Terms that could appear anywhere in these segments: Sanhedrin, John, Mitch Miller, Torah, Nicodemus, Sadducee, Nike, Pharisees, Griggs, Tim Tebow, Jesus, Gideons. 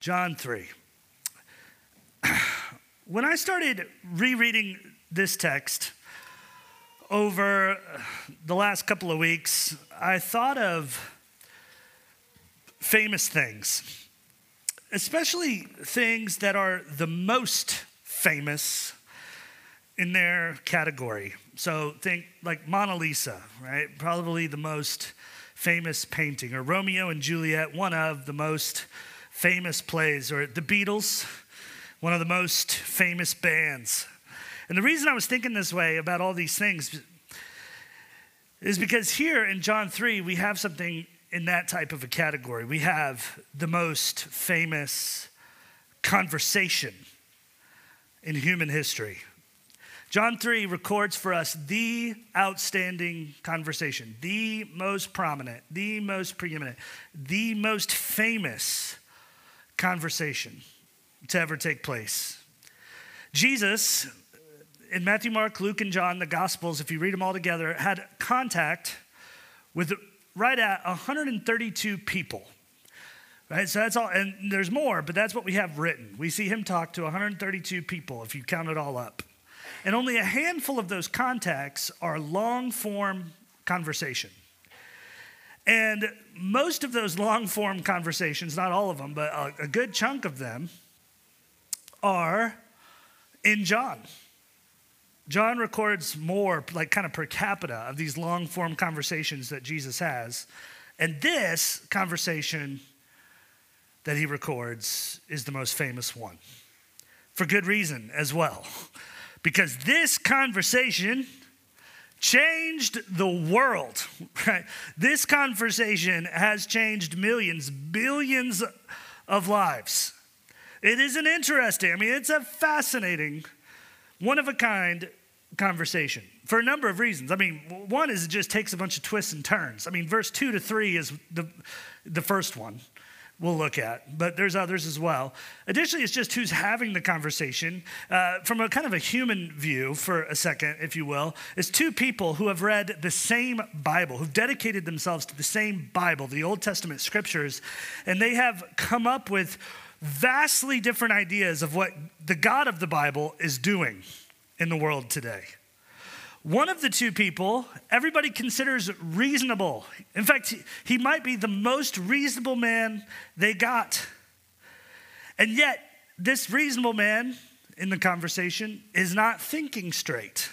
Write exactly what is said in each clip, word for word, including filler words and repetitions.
John three. When I started rereading this text over the last couple of weeks, I thought of famous things, especially things that are the most famous in their category. So think like Mona Lisa, right? Probably the most famous painting, or Romeo and Juliet, one of the most famous plays, or the Beatles, one of the most famous bands. And the reason I was thinking this way about all these things is because here in John three, we have something in that type of a category. We have the most famous conversation in human history. John three records for us the outstanding conversation, the most prominent, the most preeminent, the most famous conversation to ever take place. Jesus, in Matthew, Mark, Luke, and John, the Gospels, if you read them all together, had contact with right at one hundred thirty-two people, right? So that's all, and there's more, but that's what we have written. We see him talk to one hundred thirty-two people if you count it all up. And only a handful of those contacts are long-form conversation. And most of those long-form conversations, not all of them, but a, a good chunk of them, are in John. John records more, like kind of per capita, of these long-form conversations that Jesus has. And this conversation that he records is the most famous one, for good reason as well. Because this conversation changed the world, right? This conversation has changed millions, billions of lives. It is an interesting, I mean, it's a fascinating, one-of-a-kind conversation for a number of reasons. I mean, one is it just takes a bunch of twists and turns. I mean, verse two to three is the, the first one we'll look at, but there's others as well. Additionally, it's just who's having the conversation. Uh, from a kind of a human view for a second, if you will, it's two people who have read the same Bible, who've dedicated themselves to the same Bible, the Old Testament scriptures, and they have come up with vastly different ideas of what the God of the Bible is doing in the world today. One of the two people, everybody considers reasonable. In fact, he might be the most reasonable man they got. And yet, this reasonable man in the conversation is not thinking straight.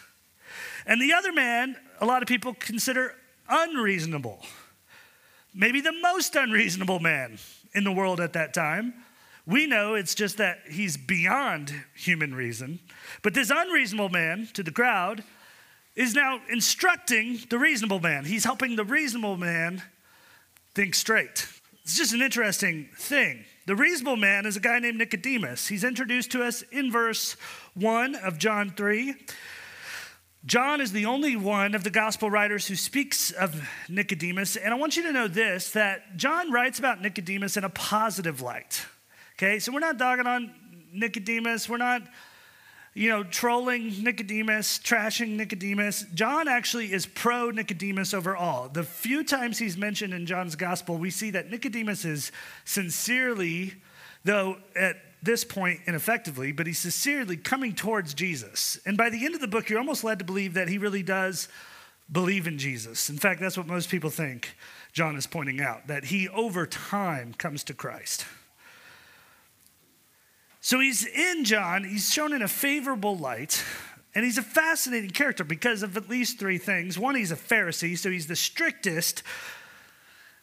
And the other man, a lot of people consider unreasonable. Maybe the most unreasonable man in the world at that time. We know it's just that he's beyond human reason. But this unreasonable man to the crowd is now instructing the reasonable man. He's helping the reasonable man think straight. It's just an interesting thing. The reasonable man is a guy named Nicodemus. He's introduced to us in verse one of John three. John is the only one of the gospel writers who speaks of Nicodemus. And I want you to know this, that John writes about Nicodemus in a positive light. Okay, so we're not dogging on Nicodemus. We're not, you know, trolling Nicodemus, trashing Nicodemus. John actually is pro-Nicodemus overall. The few times he's mentioned in John's gospel, we see that Nicodemus is sincerely, though at this point ineffectively, but he's sincerely coming towards Jesus. And by the end of the book, you're almost led to believe that he really does believe in Jesus. In fact, that's what most people think John is pointing out, that he over time comes to Christ. So he's in John, he's shown in a favorable light, and he's a fascinating character because of at least three things. One, he's a Pharisee, so he's the strictest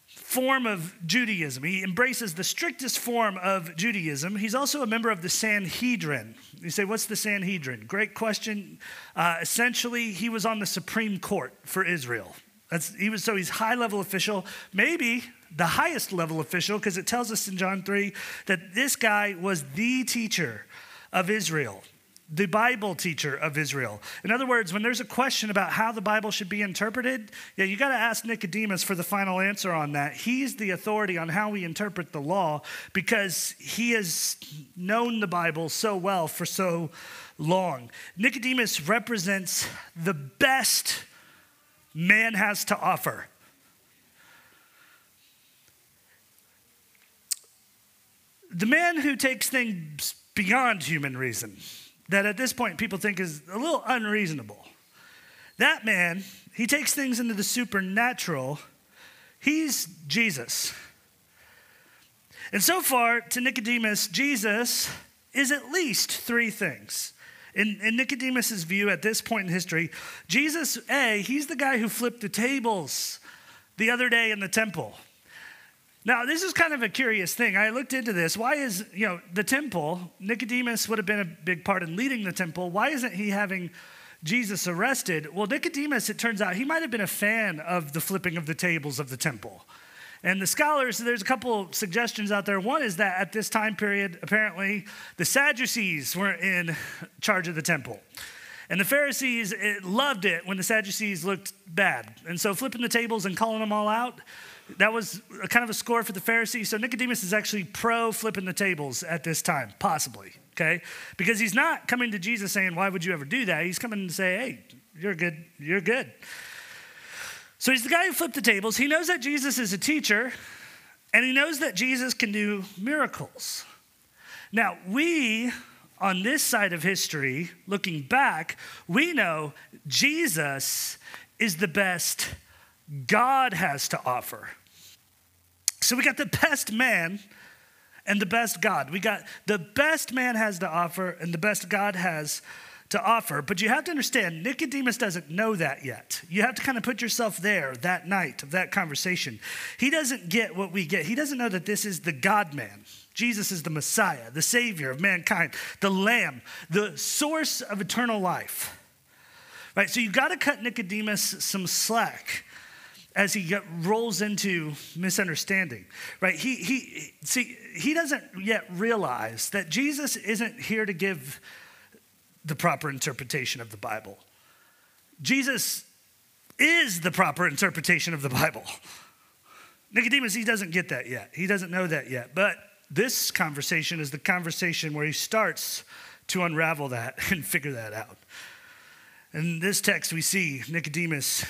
form of Judaism. He embraces the strictest form of Judaism. He's also a member of the Sanhedrin. You say, what's the Sanhedrin? Great question. Uh, essentially, he was on the Supreme Court for Israel. That's, he was, so he's high-level official, maybe the highest level official, because it tells us in John three that this guy was the teacher of Israel, the Bible teacher of Israel. In other words, when there's a question about how the Bible should be interpreted, yeah, you got to ask Nicodemus for the final answer on that. He's the authority on how we interpret the law because he has known the Bible so well for so long. Nicodemus represents the best man has to offer. The man who takes things beyond human reason, that at this point people think is a little unreasonable. That man, he takes things into the supernatural. He's Jesus. And so far, to Nicodemus, Jesus is at least three things. In, in Nicodemus's view at this point in history, Jesus, A, he's the guy who flipped the tables the other day in the temple. Now, this is kind of a curious thing. I looked into this. Why is, you know, the temple, Nicodemus would have been a big part in leading the temple. Why isn't he having Jesus arrested? Well, Nicodemus, it turns out, he might have been a fan of the flipping of the tables of the temple. And the scholars, there's a couple suggestions out there. One is that at this time period, apparently, the Sadducees were in charge of the temple. And the Pharisees it loved it when the Sadducees looked bad. And so flipping the tables and calling them all out, that was a kind of a score for the Pharisees. So Nicodemus is actually pro-flipping the tables at this time, possibly, okay? Because he's not coming to Jesus saying, why would you ever do that? He's coming to say, hey, you're good, you're good. So he's the guy who flipped the tables. He knows that Jesus is a teacher, and he knows that Jesus can do miracles. Now, we... on this side of history, looking back, we know Jesus is the best God has to offer. So we got the best man and the best God. We got the best man has to offer and the best God has to offer. But you have to understand, Nicodemus doesn't know that yet. You have to kind of put yourself there that night of that conversation. He doesn't get what we get. He doesn't know that this is the God man. Jesus is the Messiah, the Savior of mankind, the Lamb, the source of eternal life. Right? So you've got to cut Nicodemus some slack as he get, rolls into misunderstanding. Right? He he see he doesn't yet realize that Jesus isn't here to give the proper interpretation of the Bible. Jesus is the proper interpretation of the Bible. Nicodemus, he doesn't get that yet. He doesn't know that yet. But this conversation is the conversation where he starts to unravel that and figure that out. In this text, we see Nicodemus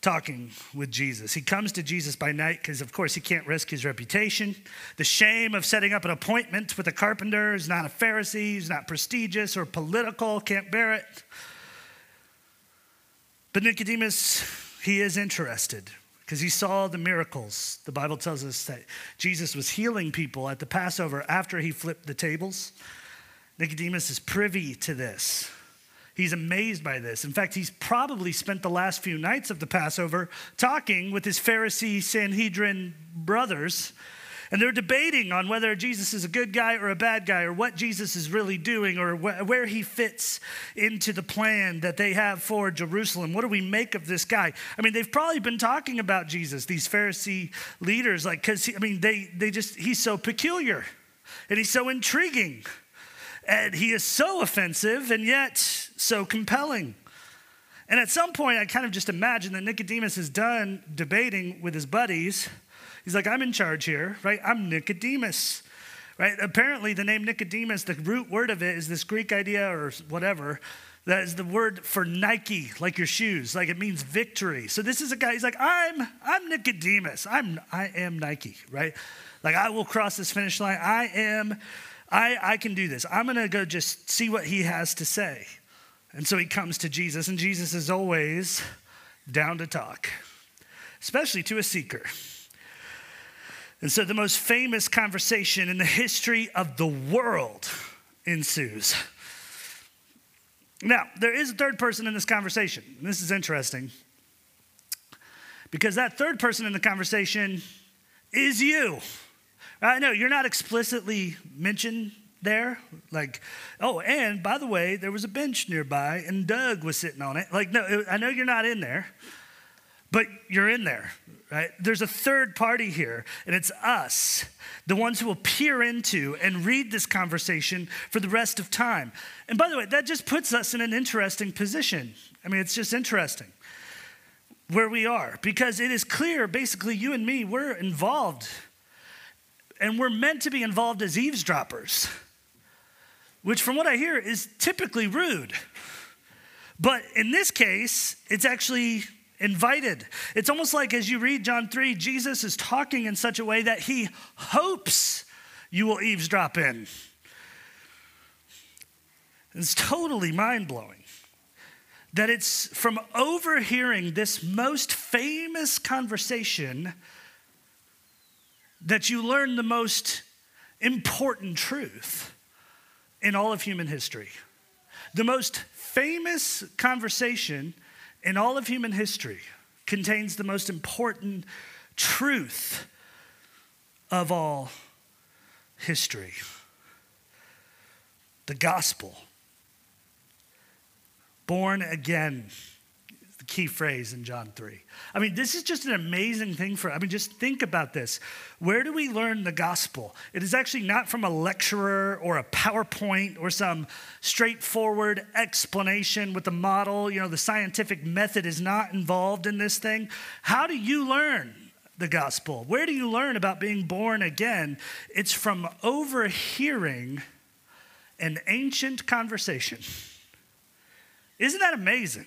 talking with Jesus. He comes to Jesus by night because, of course, he can't risk his reputation. The shame of setting up an appointment with a carpenter who's not a Pharisee, who's not prestigious or political, can't bear it. But Nicodemus, he is interested, because he saw the miracles. The Bible tells us that Jesus was healing people at the Passover after he flipped the tables. Nicodemus is privy to this. He's amazed by this. In fact, he's probably spent the last few nights of the Passover talking with his Pharisee Sanhedrin brothers, and they're debating on whether Jesus is a good guy or a bad guy, or what Jesus is really doing, or wh- where he fits into the plan that they have for Jerusalem. What do we make of this guy? I mean, they've probably been talking about Jesus, these Pharisee leaders, like, because, I mean, they they just, he's so peculiar, and he's so intriguing, and he is so offensive, and yet so compelling. And at some point, I kind of just imagine that Nicodemus is done debating with his buddies. He's like, I'm in charge here, right? I'm Nicodemus, right? Apparently the name Nicodemus, the root word of it is this Greek idea or whatever. That is the word for Nike, like your shoes, like it means victory. So this is a guy, he's like, I'm I'm Nicodemus. I'm, I am Nike, right? Like I will cross this finish line. I am, I, I can do this. I'm gonna go just see what he has to say. And so he comes to Jesus, and Jesus is always down to talk, especially to a seeker. And so the most famous conversation in the history of the world ensues. Now, there is a third person in this conversation. And this is interesting, because that third person in the conversation is you. I know you're not explicitly mentioned there. Like, oh, and by the way, there was a bench nearby and Doug was sitting on it. Like, no, I know you're not in there, but you're in there, right? There's a third party here, and it's us, the ones who will peer into and read this conversation for the rest of time. And by the way, that just puts us in an interesting position. I mean, it's just interesting where we are, because it is clear, basically, you and me, we're involved, and we're meant to be involved as eavesdroppers, which from what I hear is typically rude. But in this case, it's actually invited. It's almost like as you read John three, Jesus is talking in such a way that he hopes you will eavesdrop in. It's totally mind-blowing that it's from overhearing this most famous conversation that you learn the most important truth in all of human history. The most famous conversation in all of human history contains the most important truth of all history. The gospel. Born again, the key phrase in John three. I mean, this is just an amazing thing for, I mean, just think about this. Where do we learn the gospel? It is actually not from a lecturer or a PowerPoint or some straightforward explanation with a model. You know, the scientific method is not involved in this thing. How do you learn the gospel? Where do you learn about being born again? It's from overhearing an ancient conversation. Isn't that amazing?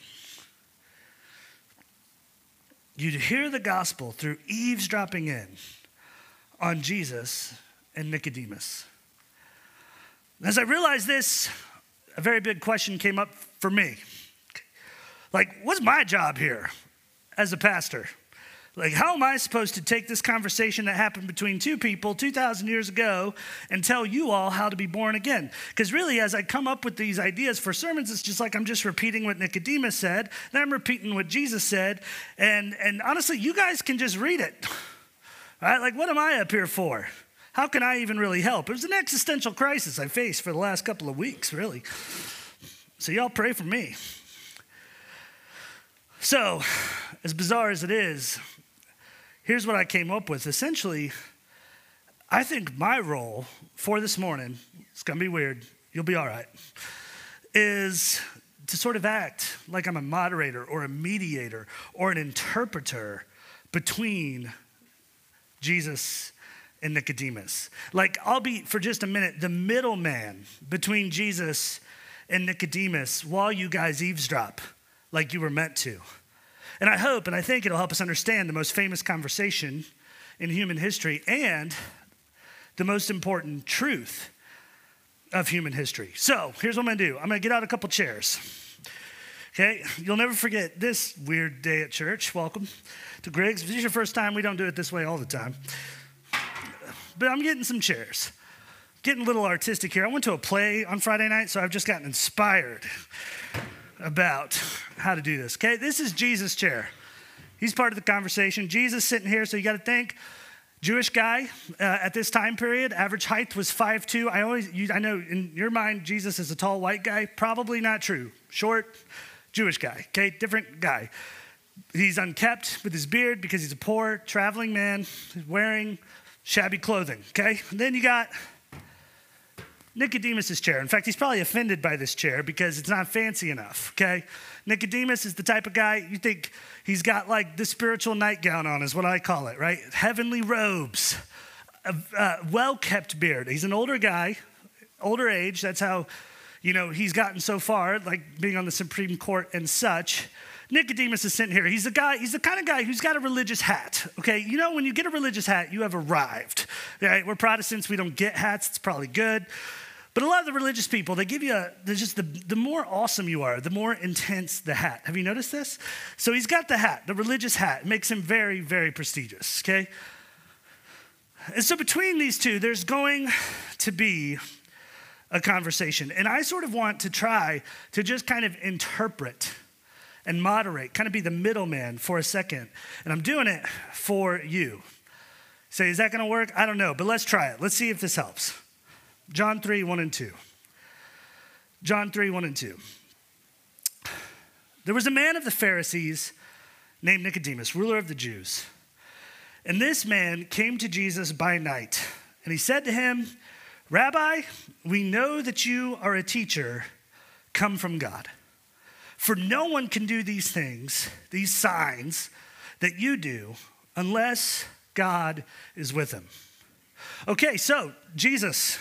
You'd hear the gospel through eavesdropping in on Jesus and Nicodemus. As I realized this, a very big question came up for me. Like, what's my job here as a pastor? Like, how am I supposed to take this conversation that happened between two people two thousand years ago and tell you all how to be born again? Because really, as I come up with these ideas for sermons, it's just like I'm just repeating what Nicodemus said, then I'm repeating what Jesus said, and, and honestly, you guys can just read it. All right? Like, what am I up here for? How can I even really help? It was an existential crisis I faced for the last couple of weeks, really. So y'all pray for me. So, as bizarre as it is, here's what I came up with. Essentially, I think my role for this morning, it's going to be weird, you'll be all right, is to sort of act like I'm a moderator or a mediator or an interpreter between Jesus and Nicodemus. Like, I'll be, for just a minute, the middleman between Jesus and Nicodemus while you guys eavesdrop like you were meant to. And I hope and I think it'll help us understand the most famous conversation in human history and the most important truth of human history. So here's what I'm going to do. I'm going to get out a couple chairs. Okay? You'll never forget this weird day at church. Welcome to Griggs. If this is your first time, we don't do it this way all the time. But I'm getting some chairs. Getting a little artistic here. I went to a play on Friday night, so I've just gotten inspired about how to do this. Okay, this is Jesus' chair. He's part of the conversation. Jesus sitting here, so you got to think. Jewish guy uh, at this time period, average height was five two. I always, you, I know in your mind, Jesus is a tall white guy. Probably not true. Short, Jewish guy. Okay, different guy. He's unkempt with his beard because he's a poor traveling man wearing shabby clothing. Okay, and then you got Nicodemus's chair. In fact, he's probably offended by this chair because it's not fancy enough, okay? Nicodemus is the type of guy, you think he's got like the spiritual nightgown on is what I call it, right? Heavenly robes, a, a well-kept beard. He's an older guy, older age. That's how, you know, he's gotten so far, like being on the Supreme Court and such. Nicodemus is sitting here. He's the guy, he's the kind of guy who's got a religious hat. Okay, you know, when you get a religious hat, you have arrived. Right? We're Protestants, we don't get hats, it's probably good. But a lot of the religious people, they give you a, just the, the more awesome you are, the more intense the hat. Have you noticed this? So he's got the hat, the religious hat. It makes him very, very prestigious, okay? And so between these two, there's going to be a conversation. And I sort of want to try to just kind of interpret and moderate, kind of be the middleman for a second. And I'm doing it for you. Say, is that going to work? I don't know, but let's try it. Let's see if this helps. John three, one and two. John three, one and two. There was a man of the Pharisees named Nicodemus, ruler of the Jews. And this man came to Jesus by night. And he said to him, Rabbi, we know that you are a teacher come from God. For no one can do these things, these signs that you do, unless God is with him. Okay, so Jesus...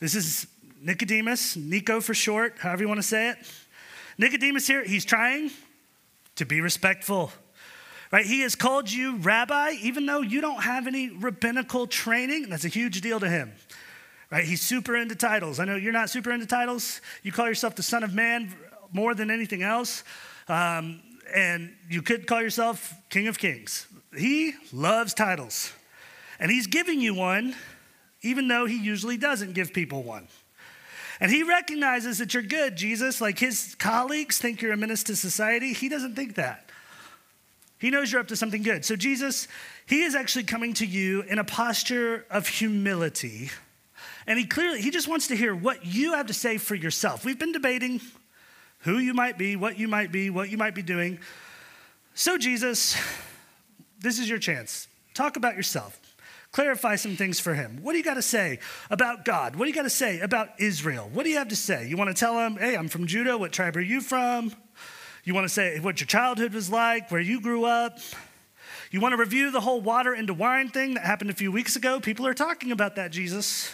This is Nicodemus, Nico for short, however you want to say it. Nicodemus here, he's trying to be respectful, Right? He has called you rabbi, even though you don't have any rabbinical training. That's a huge deal to him. Right? He's super into titles. I know you're not super into titles. You call yourself the Son of Man more than anything else. Um, and you could call yourself King of Kings. He loves titles. And he's giving you one, even though he usually doesn't give people one. And he recognizes that you're good, Jesus. Like his colleagues think you're a menace to society. He doesn't think that. He knows you're up to something good. So Jesus, he is actually coming to you in a posture of humility. And he clearly, he just wants to hear what you have to say for yourself. We've been debating who you might be, what you might be, what you might be doing. So Jesus, this is your chance. Talk about yourself. Clarify some things for him. What do you got to say about God? What do you got to say about Israel? What do you have to say? You want to tell him, hey, I'm from Judah. What tribe are you from? You want to say what your childhood was like, where you grew up. You want to review the whole water into wine thing that happened a few weeks ago. People are talking about that, Jesus.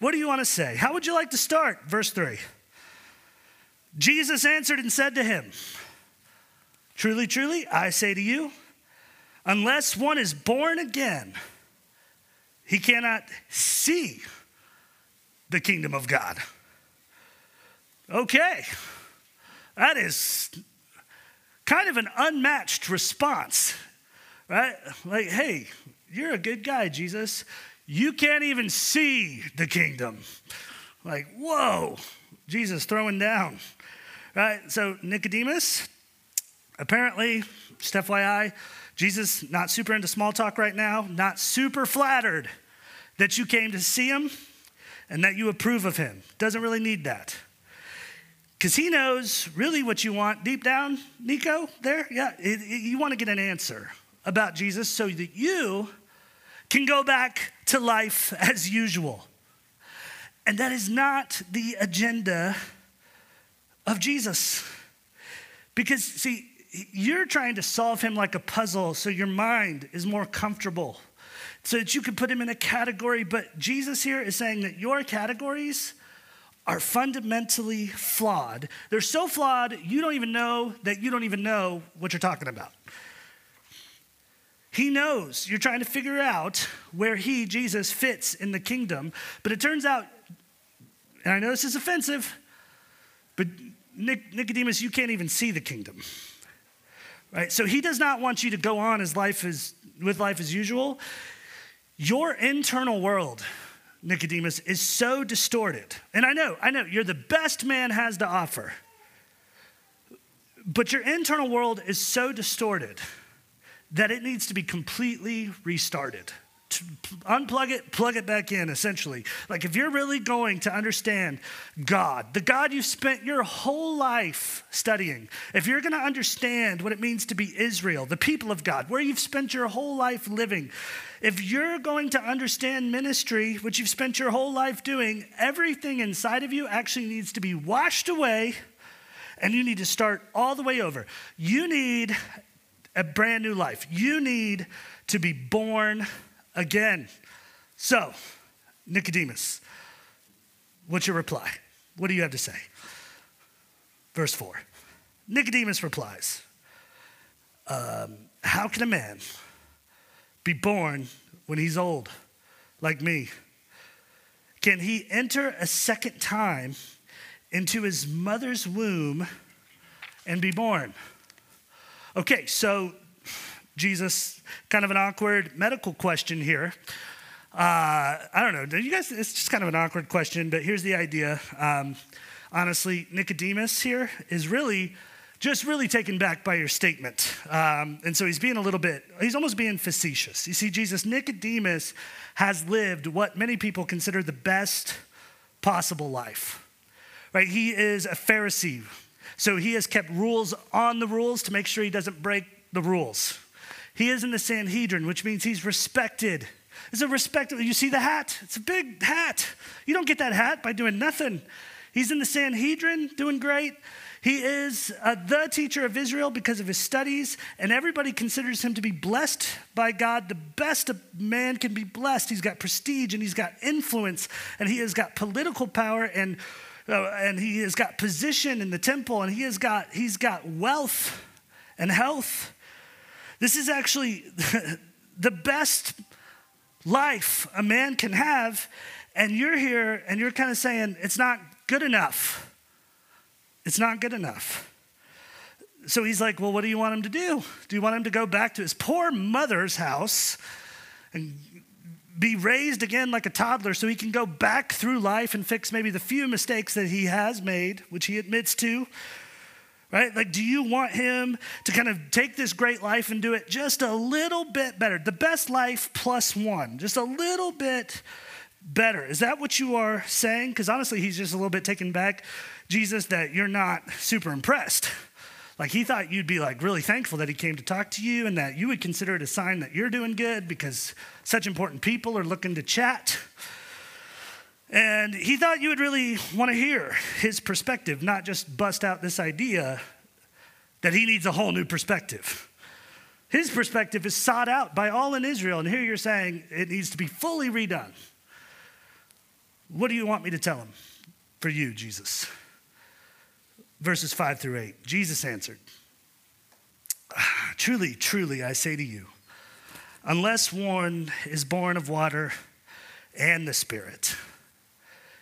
What do you want to say? How would you like to start? Verse three. Jesus answered and said to him, truly, truly, I say to you, unless one is born again, he cannot see the kingdom of God. Okay. That is kind of an unmatched response, right? Like, hey, you're a good guy, Jesus. You can't even see the kingdom. Like, whoa, Jesus throwing down, right? So Nicodemus, apparently, just F Y I, Jesus, not super into small talk right now, not super flattered that you came to see him and that you approve of him. Doesn't really need that. Because he knows really what you want deep down, Nico, there. Yeah, it, it, you want to get an answer about Jesus so that you can go back to life as usual. And that is not the agenda of Jesus. Because, see, you're trying to solve him like a puzzle so your mind is more comfortable, so that you can put him in a category. But Jesus here is saying that your categories are fundamentally flawed. They're so flawed, you don't even know that you don't even know what you're talking about. He knows you're trying to figure out where he, Jesus, fits in the kingdom. But it turns out, and I know this is offensive, but Nic- Nicodemus, you can't even see the kingdom, right? So he does not want you to go on as life is, with life as usual. Your internal world, Nicodemus, is so distorted. And I know, I know, you're the best man has to offer. But your internal world is so distorted that it needs to be completely restarted. To unplug it, plug it back in, essentially. Like if you're really going to understand God, the God you've spent your whole life studying, if you're going to understand what it means to be Israel, the people of God, where you've spent your whole life living, if you're going to understand ministry, which you've spent your whole life doing, everything inside of you actually needs to be washed away, and you need to start all the way over. You need a brand new life. You need to be born again. So, Nicodemus, what's your reply? What do you have to say? Verse four. Nicodemus replies, um, how can a man be born when he's old, like me? Can he enter a second time into his mother's womb and be born? Okay, so Jesus, kind of an awkward medical question here. Uh, I don't know. You guys, it's just kind of an awkward question, but here's the idea. Um, honestly, Nicodemus here is really, just really taken back by your statement. Um, and so he's being a little bit, he's almost being facetious. You see, Jesus, Nicodemus has lived what many people consider the best possible life, right? He is a Pharisee. So he has kept rules on the rules to make sure he doesn't break the rules. He is in the Sanhedrin, which means he's respected. It's a respected, you see the hat? It's a big hat. You don't get that hat by doing nothing. He's in the Sanhedrin, doing great. He is uh, the teacher of Israel because of his studies, and everybody considers him to be blessed by God. The best a man can be blessed. He's got prestige, and he's got influence, and he has got political power, and uh, and he has got position in the temple, and he has got he's got wealth and health. This is actually the best life a man can have, and you're here and you're kind of saying, it's not good enough. It's not good enough. So he's like, well, what do you want him to do? Do you want him to go back to his poor mother's house and be raised again like a toddler so he can go back through life and fix maybe the few mistakes that he has made, which he admits to, right? Like, do you want him to kind of take this great life and do it just a little bit better? The best life plus one, just a little bit better. Is that what you are saying? Because honestly, he's just a little bit taken back, Jesus, that you're not super impressed. Like, he thought you'd be like really thankful that he came to talk to you and that you would consider it a sign that you're doing good because such important people are looking to chat. And he thought you would really want to hear his perspective, not just bust out this idea that he needs a whole new perspective. His perspective is sought out by all in Israel. And here you're saying it needs to be fully redone. What do you want me to tell him for you, Jesus? Verses five through eight, Jesus answered, truly, truly, I say to you, unless one is born of water and the Spirit,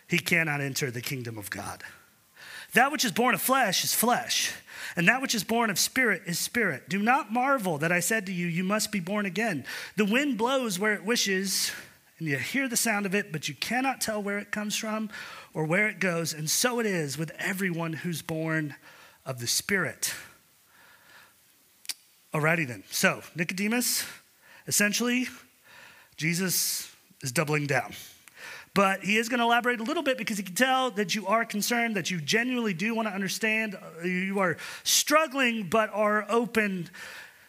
he cannot enter the kingdom of God. That which is born of flesh is flesh, and that which is born of spirit is spirit. Do not marvel that I said to you, you must be born again. The wind blows where it wishes, and you hear the sound of it, but you cannot tell where it comes from or where it goes. And so it is with everyone who's born of the Spirit. Alrighty then. So Nicodemus, essentially, Jesus is doubling down. But he is going to elaborate a little bit because he can tell that you are concerned, that you genuinely do want to understand. You are struggling but are open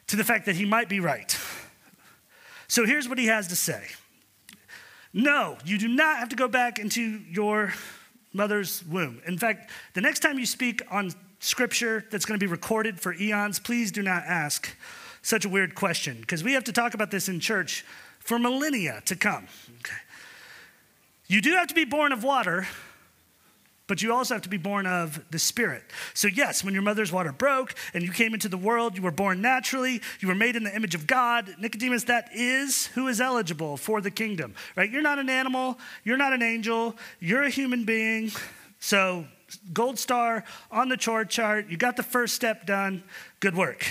to the fact that he might be right. So here's what he has to say. No, you do not have to go back into your mother's womb. In fact, the next time you speak on scripture that's going to be recorded for eons, please do not ask such a weird question, because we have to talk about this in church for millennia to come. Okay. You do have to be born of water, but you also have to be born of the Spirit. So yes, when your mother's water broke and you came into the world, you were born naturally. You were made in the image of God. Nicodemus, that is who is eligible for the kingdom, right? You're not an animal. You're not an angel. You're a human being. So gold star on the chore chart. You got the first step done. Good work.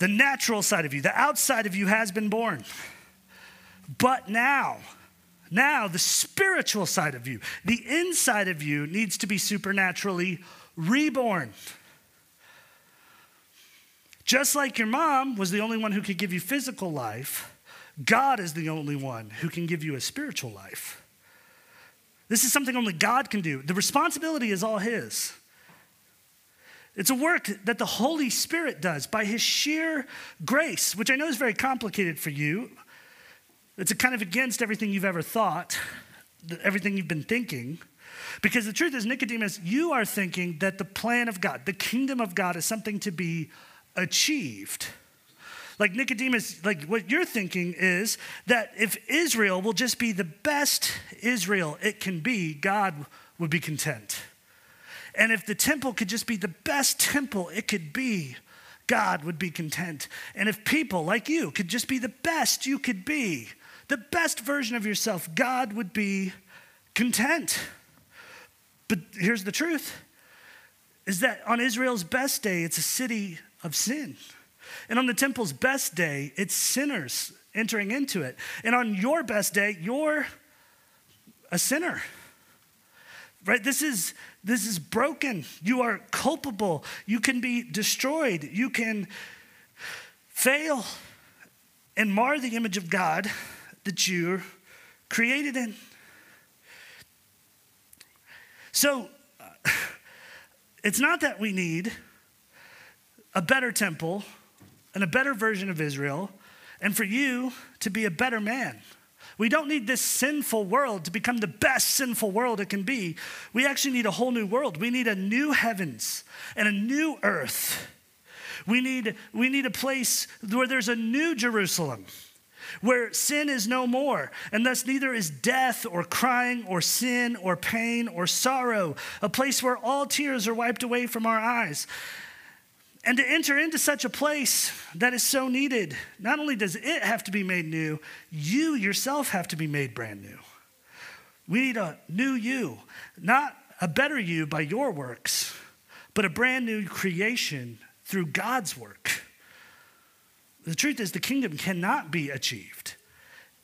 The natural side of you, the outside of you has been born. But now... Now, the spiritual side of you, the inside of you needs to be supernaturally reborn. Just like your mom was the only one who could give you physical life, God is the only one who can give you a spiritual life. This is something only God can do. The responsibility is all his. It's a work that the Holy Spirit does by his sheer grace, which I know is very complicated for you. It's a kind of against everything you've ever thought, everything you've been thinking. Because the truth is, Nicodemus, you are thinking that the plan of God, the kingdom of God, is something to be achieved. Like Nicodemus, like what you're thinking is that if Israel will just be the best Israel it can be, God would be content. And if the temple could just be the best temple it could be, God would be content. And if people like you could just be the best you could be, the best version of yourself, God would be content. But here's the truth, is that on Israel's best day, it's a city of sin. And on the temple's best day, it's sinners entering into it. And on your best day, you're a sinner, right? This is, this is broken. You are culpable. You can be destroyed. You can fail and mar the image of God that you're created in. So it's not that we need a better temple and a better version of Israel and for you to be a better man. We don't need this sinful world to become the best sinful world it can be. We actually need a whole new world. We need a new heavens and a new earth. We need, we need a place where there's a new Jerusalem, where sin is no more, and thus neither is death or crying or sin or pain or sorrow, a place where all tears are wiped away from our eyes. And to enter into such a place that is so needed, not only does it have to be made new, you yourself have to be made brand new. We need a new you, not a better you by your works, but a brand new creation through God's work. The truth is, the kingdom cannot be achieved.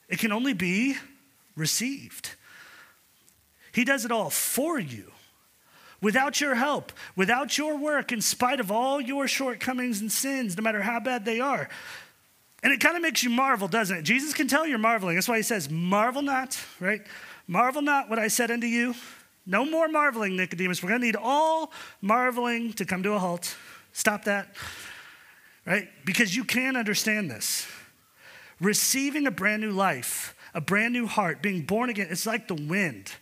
It can only be received. He does it all for you. Without your help, without your work, in spite of all your shortcomings and sins, no matter how bad they are. And it kind of makes you marvel, doesn't it? Jesus can tell you're marveling. That's why he says, marvel not, right? Marvel not what I said unto you. No more marveling, Nicodemus. We're going to need all marveling to come to a halt. Stop that, right? Because you can understand this. Receiving a brand new life, a brand new heart, being born again, it's like the wind,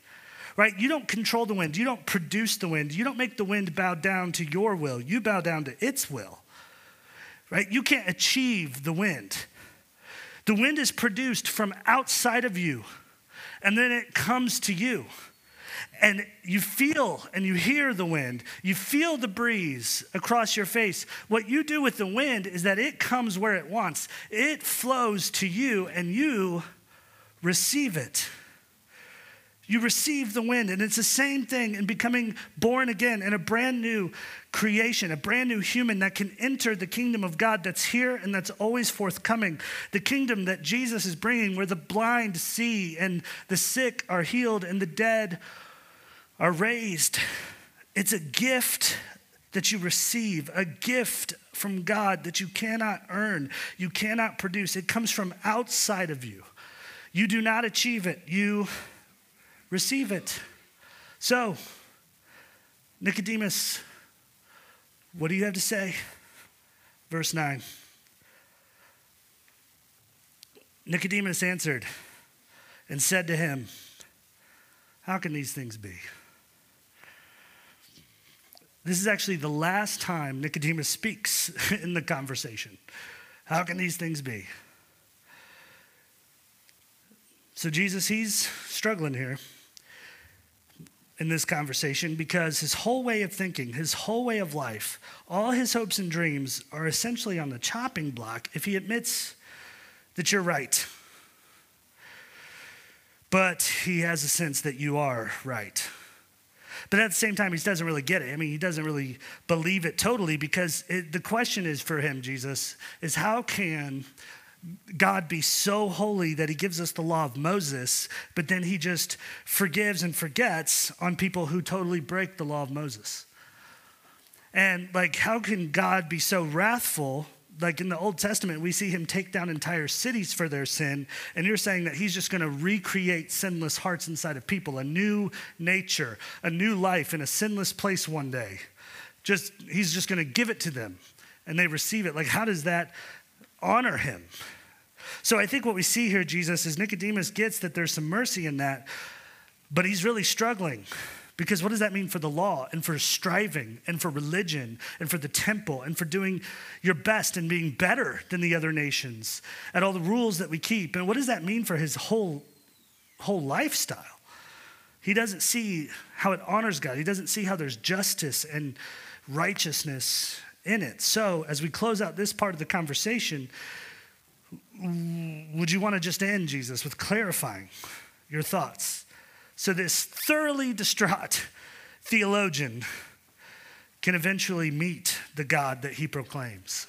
right? You don't control the wind. You don't produce the wind. You don't make the wind bow down to your will. You bow down to its will, right? You can't achieve the wind. The wind is produced from outside of you, and then it comes to you. And you feel and you hear the wind. You feel the breeze across your face. What you do with the wind is that it comes where it wants. It flows to you, and you receive it. You receive the wind, and it's the same thing in becoming born again in a brand new creation, a brand new human that can enter the kingdom of God that's here and that's always forthcoming. The kingdom that Jesus is bringing, where the blind see and the sick are healed and the dead are raised. It's a gift that you receive, a gift from God that you cannot earn, you cannot produce. It comes from outside of you. You do not achieve it. You receive it. So, Nicodemus, what do you have to say? Verse nine. Nicodemus answered and said to him, how can these things be? This is actually the last time Nicodemus speaks in the conversation. How can these things be? So Jesus, he's struggling here in this conversation, because his whole way of thinking, his whole way of life, all his hopes and dreams are essentially on the chopping block if he admits that you're right. But he has a sense that you are right. But at the same time, he doesn't really get it. I mean, he doesn't really believe it totally, because it, the question is for him, Jesus, is how can God be so holy that he gives us the law of Moses, but then he just forgives and forgets on people who totally break the law of Moses? And like, how can God be so wrathful? Like in the Old Testament, we see him take down entire cities for their sin, and you're saying that he's just going to recreate sinless hearts inside of people, a new nature, a new life in a sinless place one day. Just, he's just going to give it to them and they receive it. Like, how does that honor him? So I think what we see here, Jesus, is Nicodemus gets that there's some mercy in that, but he's really struggling, because what does that mean for the law and for striving and for religion and for the temple and for doing your best and being better than the other nations and all the rules that we keep? And what does that mean for his whole, whole lifestyle? He doesn't see how it honors God. He doesn't see how there's justice and righteousness in it. So as we close out this part of the conversation, would you want to just end, Jesus, with clarifying your thoughts? So this thoroughly distraught theologian can eventually meet the God that he proclaims.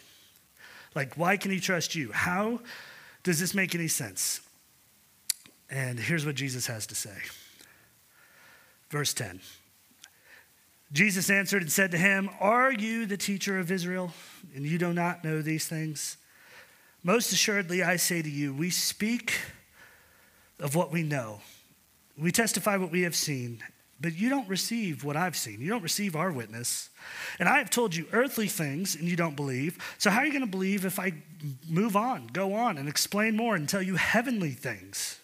Like, why can he trust you? How does this make any sense? And here's what Jesus has to say. Verse ten. Jesus answered and said to him, are you the teacher of Israel, and you do not know these things? Most assuredly, I say to you, we speak of what we know. We testify what we have seen, but you don't receive what I've seen. You don't receive our witness. And I have told you earthly things, and you don't believe. So how are you going to believe if I move on, go on, and explain more and tell you heavenly things?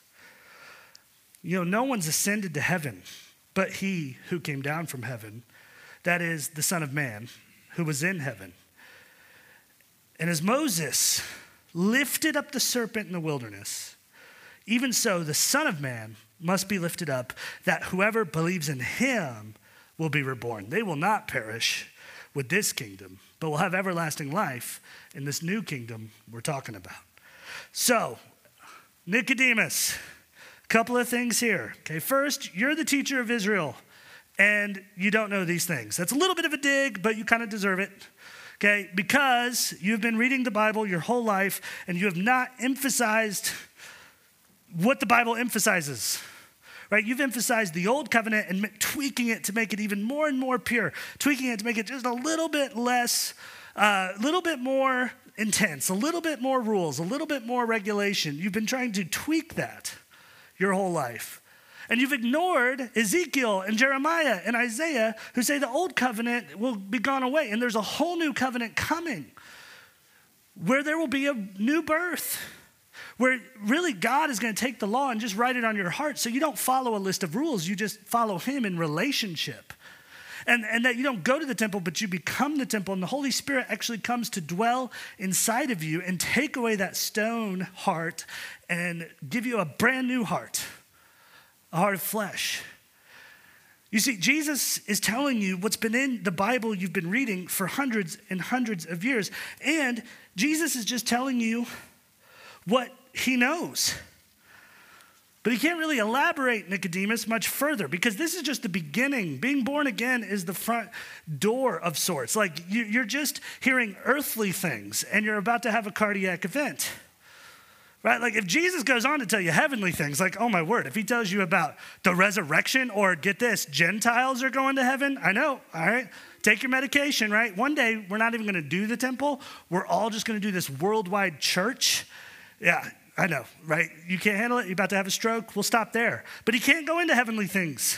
You know, no one's ascended to heaven but he who came down from heaven, that is the Son of Man who was in heaven. And as Moses lifted up the serpent in the wilderness, even so the Son of Man must be lifted up, that whoever believes in him will be reborn. They will not perish, with this kingdom, but we'll have everlasting life in this new kingdom we're talking about. So, Nicodemus, a couple of things here. Okay, first, you're the teacher of Israel, and you don't know these things. That's a little bit of a dig, but you kind of deserve it. Okay, because you've been reading the Bible your whole life, and you have not emphasized what the Bible emphasizes. Right, you've emphasized the old covenant and tweaking it to make it even more and more pure, tweaking it to make it just a little bit less, a uh, little bit more intense, a little bit more rules, a little bit more regulation. You've been trying to tweak that your whole life. And you've ignored Ezekiel and Jeremiah and Isaiah, who say the old covenant will be gone away and there's a whole new covenant coming where there will be a new birth, where really God is going to take the law and just write it on your heart so you don't follow a list of rules, you just follow him in relationship. And, and that you don't go to the temple, but you become the temple, and the Holy Spirit actually comes to dwell inside of you and take away that stone heart and give you a brand new heart, a heart of flesh. You see, Jesus is telling you what's been in the Bible you've been reading for hundreds and hundreds of years, and Jesus is just telling you what he knows. But he can't really elaborate, Nicodemus, much further, because this is just the beginning. Being born again is the front door of sorts. Like, you're just hearing earthly things and you're about to have a cardiac event, right? Like, if Jesus goes on to tell you heavenly things, like, oh my word, if he tells you about the resurrection, or get this, Gentiles are going to heaven. I know, all right? Take your medication, right? One day we're not even going to do the temple. We're all just going to do this worldwide church. Yeah, I know, right? You can't handle it. You're about to have a stroke. We'll stop there. But he can't go into heavenly things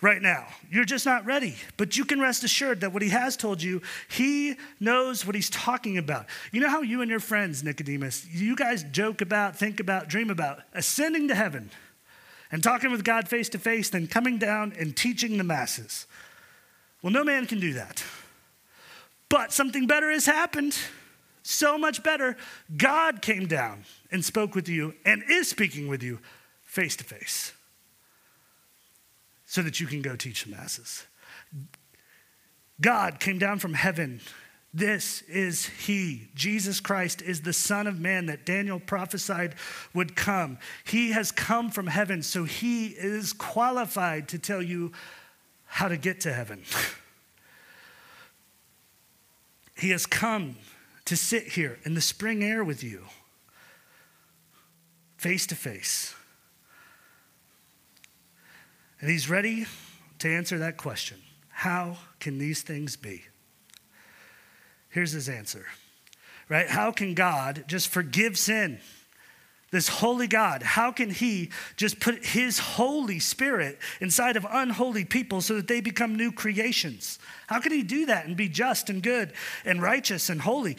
right now. You're just not ready. But you can rest assured that what he has told you, he knows what he's talking about. You know how you and your friends, Nicodemus, you guys joke about, think about, dream about ascending to heaven and talking with God face to face, then coming down and teaching the masses. Well, no man can do that. But something better has happened. So much better. God came down and spoke with you and is speaking with you face to face so that you can go teach the masses. God came down from heaven. This is he. Jesus Christ is the Son of Man that Daniel prophesied would come. He has come from heaven, so he is qualified to tell you how to get to heaven. He has come to sit here in the spring air with you, face to face. And he's ready to answer that question. How can these things be? Here's his answer, right? How can God just forgive sin? This holy God, how can he just put his Holy Spirit inside of unholy people so that they become new creations? How can he do that and be just and good and righteous and holy?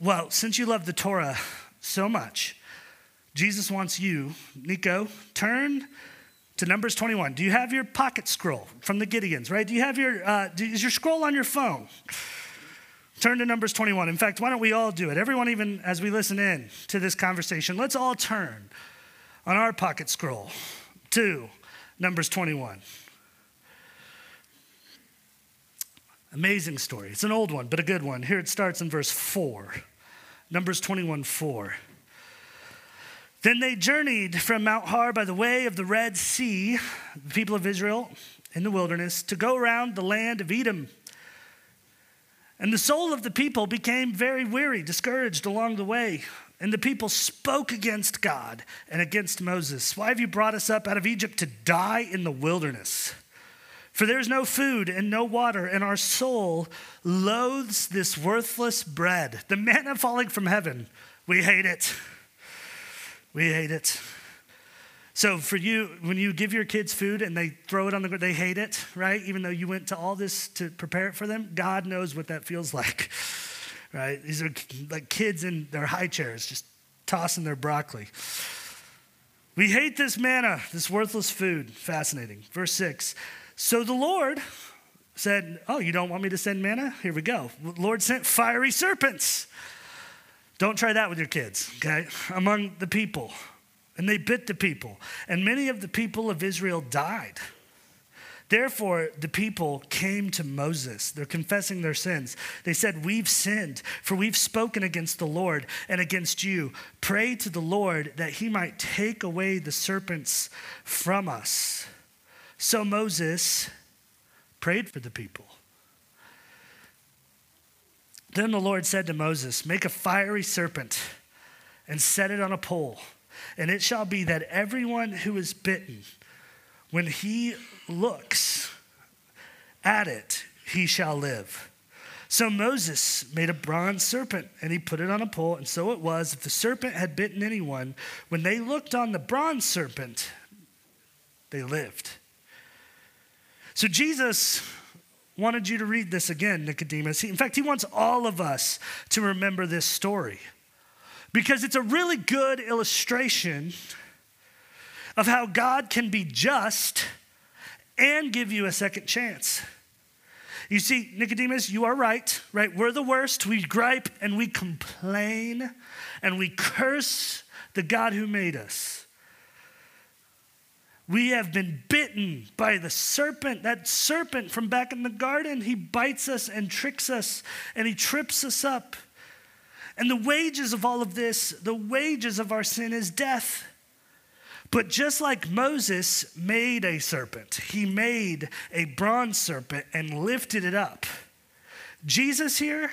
Well, since you love the Torah so much, Jesus wants you, Nico, turn to Numbers twenty-one. Do you have your pocket scroll from the Gideons, right? Do you have your, uh, is your scroll on your phone? Turn to Numbers twenty-one. In fact, why don't we all do it? Everyone, even as we listen in to this conversation, let's all turn on our pocket scroll to Numbers twenty-one. Amazing story. It's an old one, but a good one. Here it starts in verse four. Numbers twenty-one, four. Then they journeyed from Mount Har by the way of the Red Sea, the people of Israel in the wilderness, to go around the land of Edom. And the soul of the people became very weary, discouraged along the way. And the people spoke against God and against Moses. Why have you brought us up out of Egypt to die in the wilderness? For there is no food and no water, and our soul loathes this worthless bread. The manna falling from heaven, we hate it. We hate it. So for you, when you give your kids food and they throw it on the ground, they hate it, right? Even though you went to all this to prepare it for them, God knows what that feels like, right? These are like kids in their high chairs just tossing their broccoli. We hate this manna, this worthless food. Fascinating. Verse six. So the Lord said, oh, you don't want me to send manna? Here we go. The Lord sent fiery serpents. Don't try that with your kids, okay? Among the people. And they bit the people, and many of the people of Israel died. Therefore, the people came to Moses. They're confessing their sins. They said, we've sinned, for we've spoken against the Lord and against you. Pray to the Lord that he might take away the serpents from us. So Moses prayed for the people. Then the Lord said to Moses, make a fiery serpent and set it on a pole. And it shall be that everyone who is bitten, when he looks at it, he shall live. So Moses made a bronze serpent and he put it on a pole. And so it was, if the serpent had bitten anyone, when they looked on the bronze serpent, they lived. So Jesus wanted you to read this again, Nicodemus. He, in fact, he wants all of us to remember this story, because it's a really good illustration of how God can be just and give you a second chance. You see, Nicodemus, you are right, right? We're the worst. We gripe and we complain and we curse the God who made us. We have been bitten by the serpent, that serpent from back in the garden. He bites us and tricks us and he trips us up. And the wages of all of this, the wages of our sin is death. But just like Moses made a serpent, he made a bronze serpent and lifted it up. Jesus here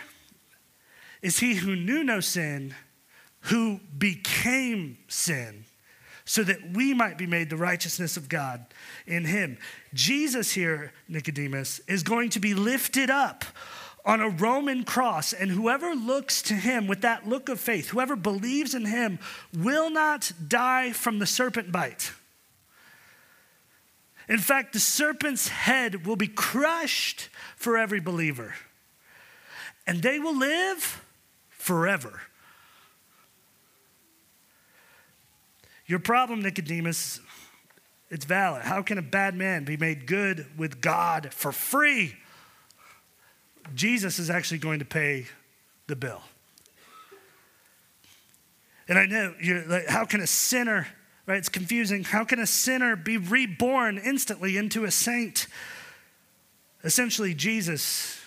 is he who knew no sin, who became sin, so that we might be made the righteousness of God in him. Jesus here, Nicodemus, is going to be lifted up on a Roman cross, and whoever looks to him with that look of faith, whoever believes in him, will not die from the serpent bite. In fact, the serpent's head will be crushed for every believer, and they will live forever. Your problem, Nicodemus, it's valid. How can a bad man be made good with God for free? Jesus is actually going to pay the bill. And I know, you're like, how can a sinner, right? It's confusing. How can a sinner be reborn instantly into a saint? Essentially, Jesus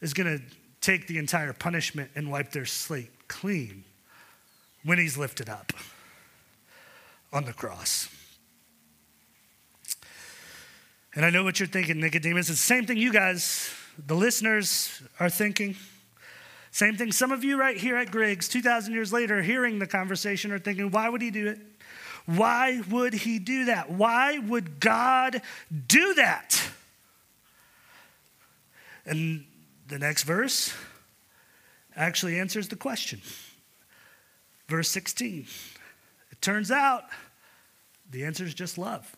is going to take the entire punishment and wipe their slate clean when he's lifted up on the cross. And I know what you're thinking, Nicodemus. It's the same thing you guys, the listeners, are thinking. Same thing some of you right here at Griggs, two thousand years later, hearing the conversation are thinking, why would he do it? Why would he do that? Why would God do that? And the next verse actually answers the question. Verse sixteen, it turns out the answer is just love.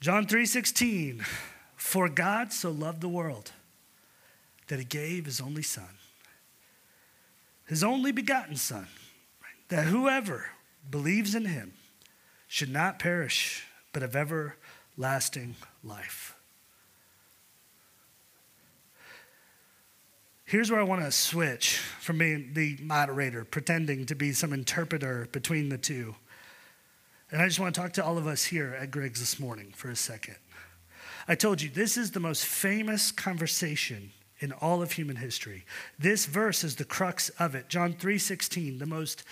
John three sixteen, for God so loved the world that he gave his only son, his only begotten son, that whoever believes in him should not perish, but have everlasting life. Here's where I want to switch from being the moderator, pretending to be some interpreter between the two. And I just want to talk to all of us here at Griggs this morning for a second. I told you, this is the most famous conversation in all of human history. This verse is the crux of it. John three sixteen, the most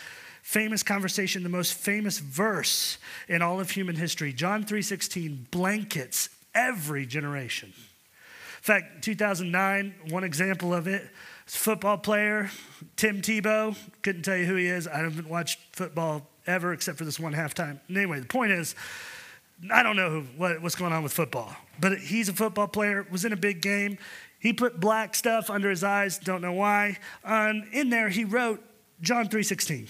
famous conversation, the most famous verse in all of human history. John three sixteen blankets every generation. In fact, two thousand nine, one example of it, football player Tim Tebow. Couldn't tell you who he is. I haven't watched football ever except for this one halftime. Anyway, the point is, I don't know who, what, what's going on with football, but he's a football player, was in a big game. He put black stuff under his eyes, don't know why. Um, in there, he wrote John three sixteen.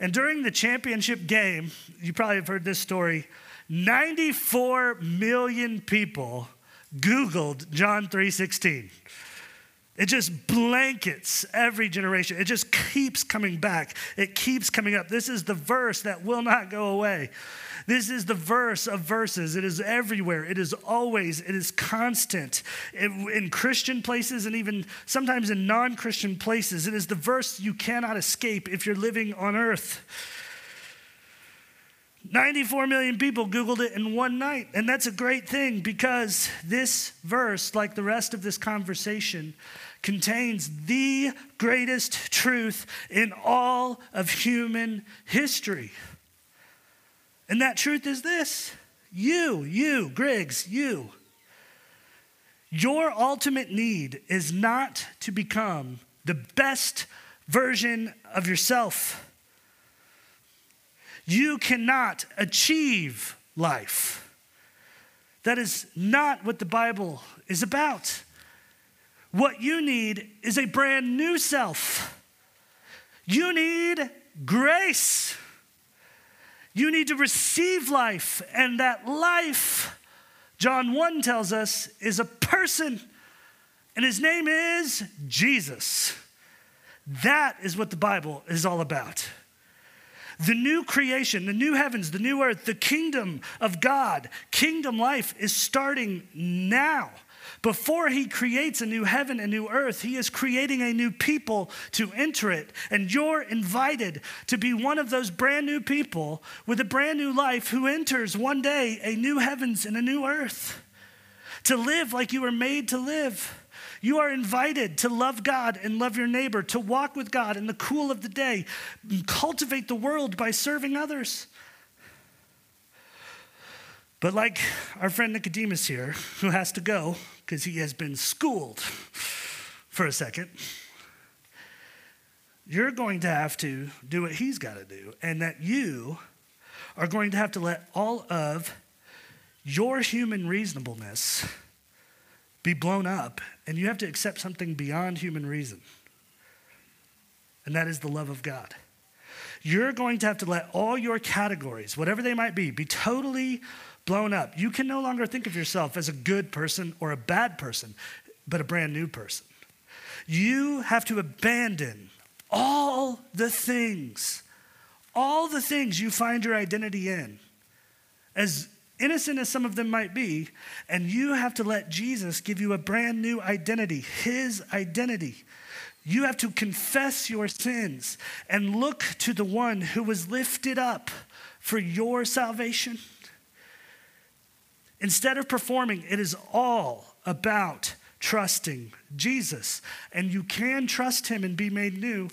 And during the championship game, you probably have heard this story, ninety-four million people Googled John three sixteen. It just blankets every generation. It just keeps coming back. It keeps coming up. This is the verse that will not go away. This is the verse of verses. It is everywhere. It is always. It is constant. It, in Christian places and even sometimes in non-Christian places, it is the verse you cannot escape if you're living on earth. ninety-four million people Googled it in one night. And that's a great thing, because this verse, like the rest of this conversation, contains the greatest truth in all of human history. And that truth is this. You, you, Griggs, you. Your ultimate need is not to become the best version of yourself. You cannot achieve life. That is not what the Bible is about. What you need is a brand new self. You need grace. You need to receive life, and that life, John one tells us, is a person, and his name is Jesus. That is what the Bible is all about. The new creation, the new heavens, the new earth, the kingdom of God, kingdom life is starting now. Before he creates a new heaven and new earth, he is creating a new people to enter it. And you're invited to be one of those brand new people with a brand new life who enters one day a new heavens and a new earth. To live like you were made to live. You are invited to love God and love your neighbor, to walk with God in the cool of the day, and cultivate the world by serving others. But like our friend Nicodemus here, who has to go because he has been schooled for a second, you're going to have to do what he's got to do, and that you are going to have to let all of your human reasonableness be blown up, and you have to accept something beyond human reason, and that is the love of God. You're going to have to let all your categories, whatever they might be, be totally blown up. You can no longer think of yourself as a good person or a bad person, but a brand new person. You have to abandon all the things, all the things you find your identity in, as innocent as some of them might be, and you have to let Jesus give you a brand new identity, his identity. You have to confess your sins and look to the one who was lifted up for your salvation. Instead of performing, it is all about trusting Jesus. And you can trust him and be made new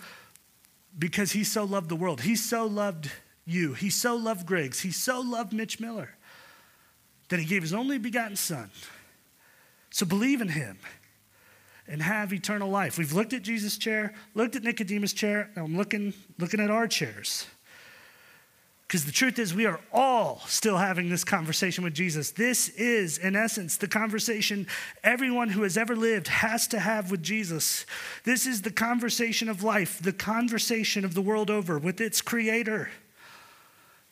because he so loved the world. He so loved you. He so loved Griggs. He so loved Mitch Miller that he gave his only begotten son. So believe in him and have eternal life. We've looked at Jesus' chair, looked at Nicodemus' chair, and I'm looking, looking at our chairs. Because the truth is, we are all still having this conversation with Jesus. This is, in essence, the conversation everyone who has ever lived has to have with Jesus. This is the conversation of life, the conversation of the world over with its creator.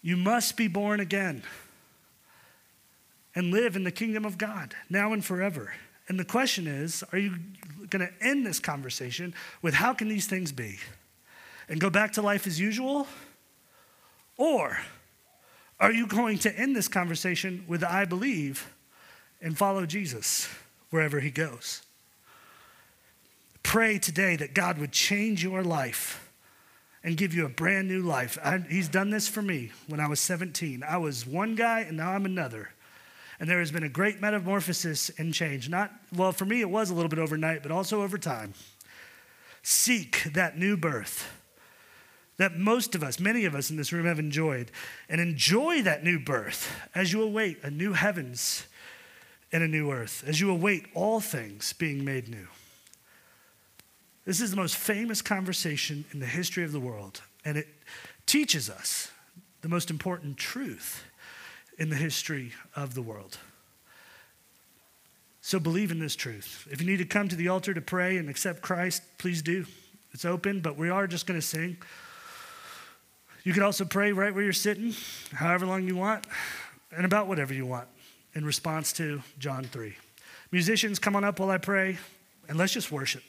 You must be born again and live in the kingdom of God, now and forever. And the question is, are you going to end this conversation with how can these things be? And go back to life as usual? Or are you going to end this conversation with I believe and follow Jesus wherever he goes? Pray today that God would change your life and give you a brand new life. I, he's done this for me when I was seventeen. I was one guy and now I'm another. And there has been a great metamorphosis and change. Not, well, for me, it was a little bit overnight, but also over time. Seek that new birth that most of us, many of us in this room have enjoyed. And enjoy that new birth as you await a new heavens and a new earth, as you await all things being made new. This is the most famous conversation in the history of the world. And it teaches us the most important truth in the history of the world. So believe in this truth. If you need to come to the altar to pray and accept Christ, please do. It's open, but we are just going to sing. You can also pray right where you're sitting, however long you want, and about whatever you want in response to John three. Musicians, come on up while I pray, and let's just worship.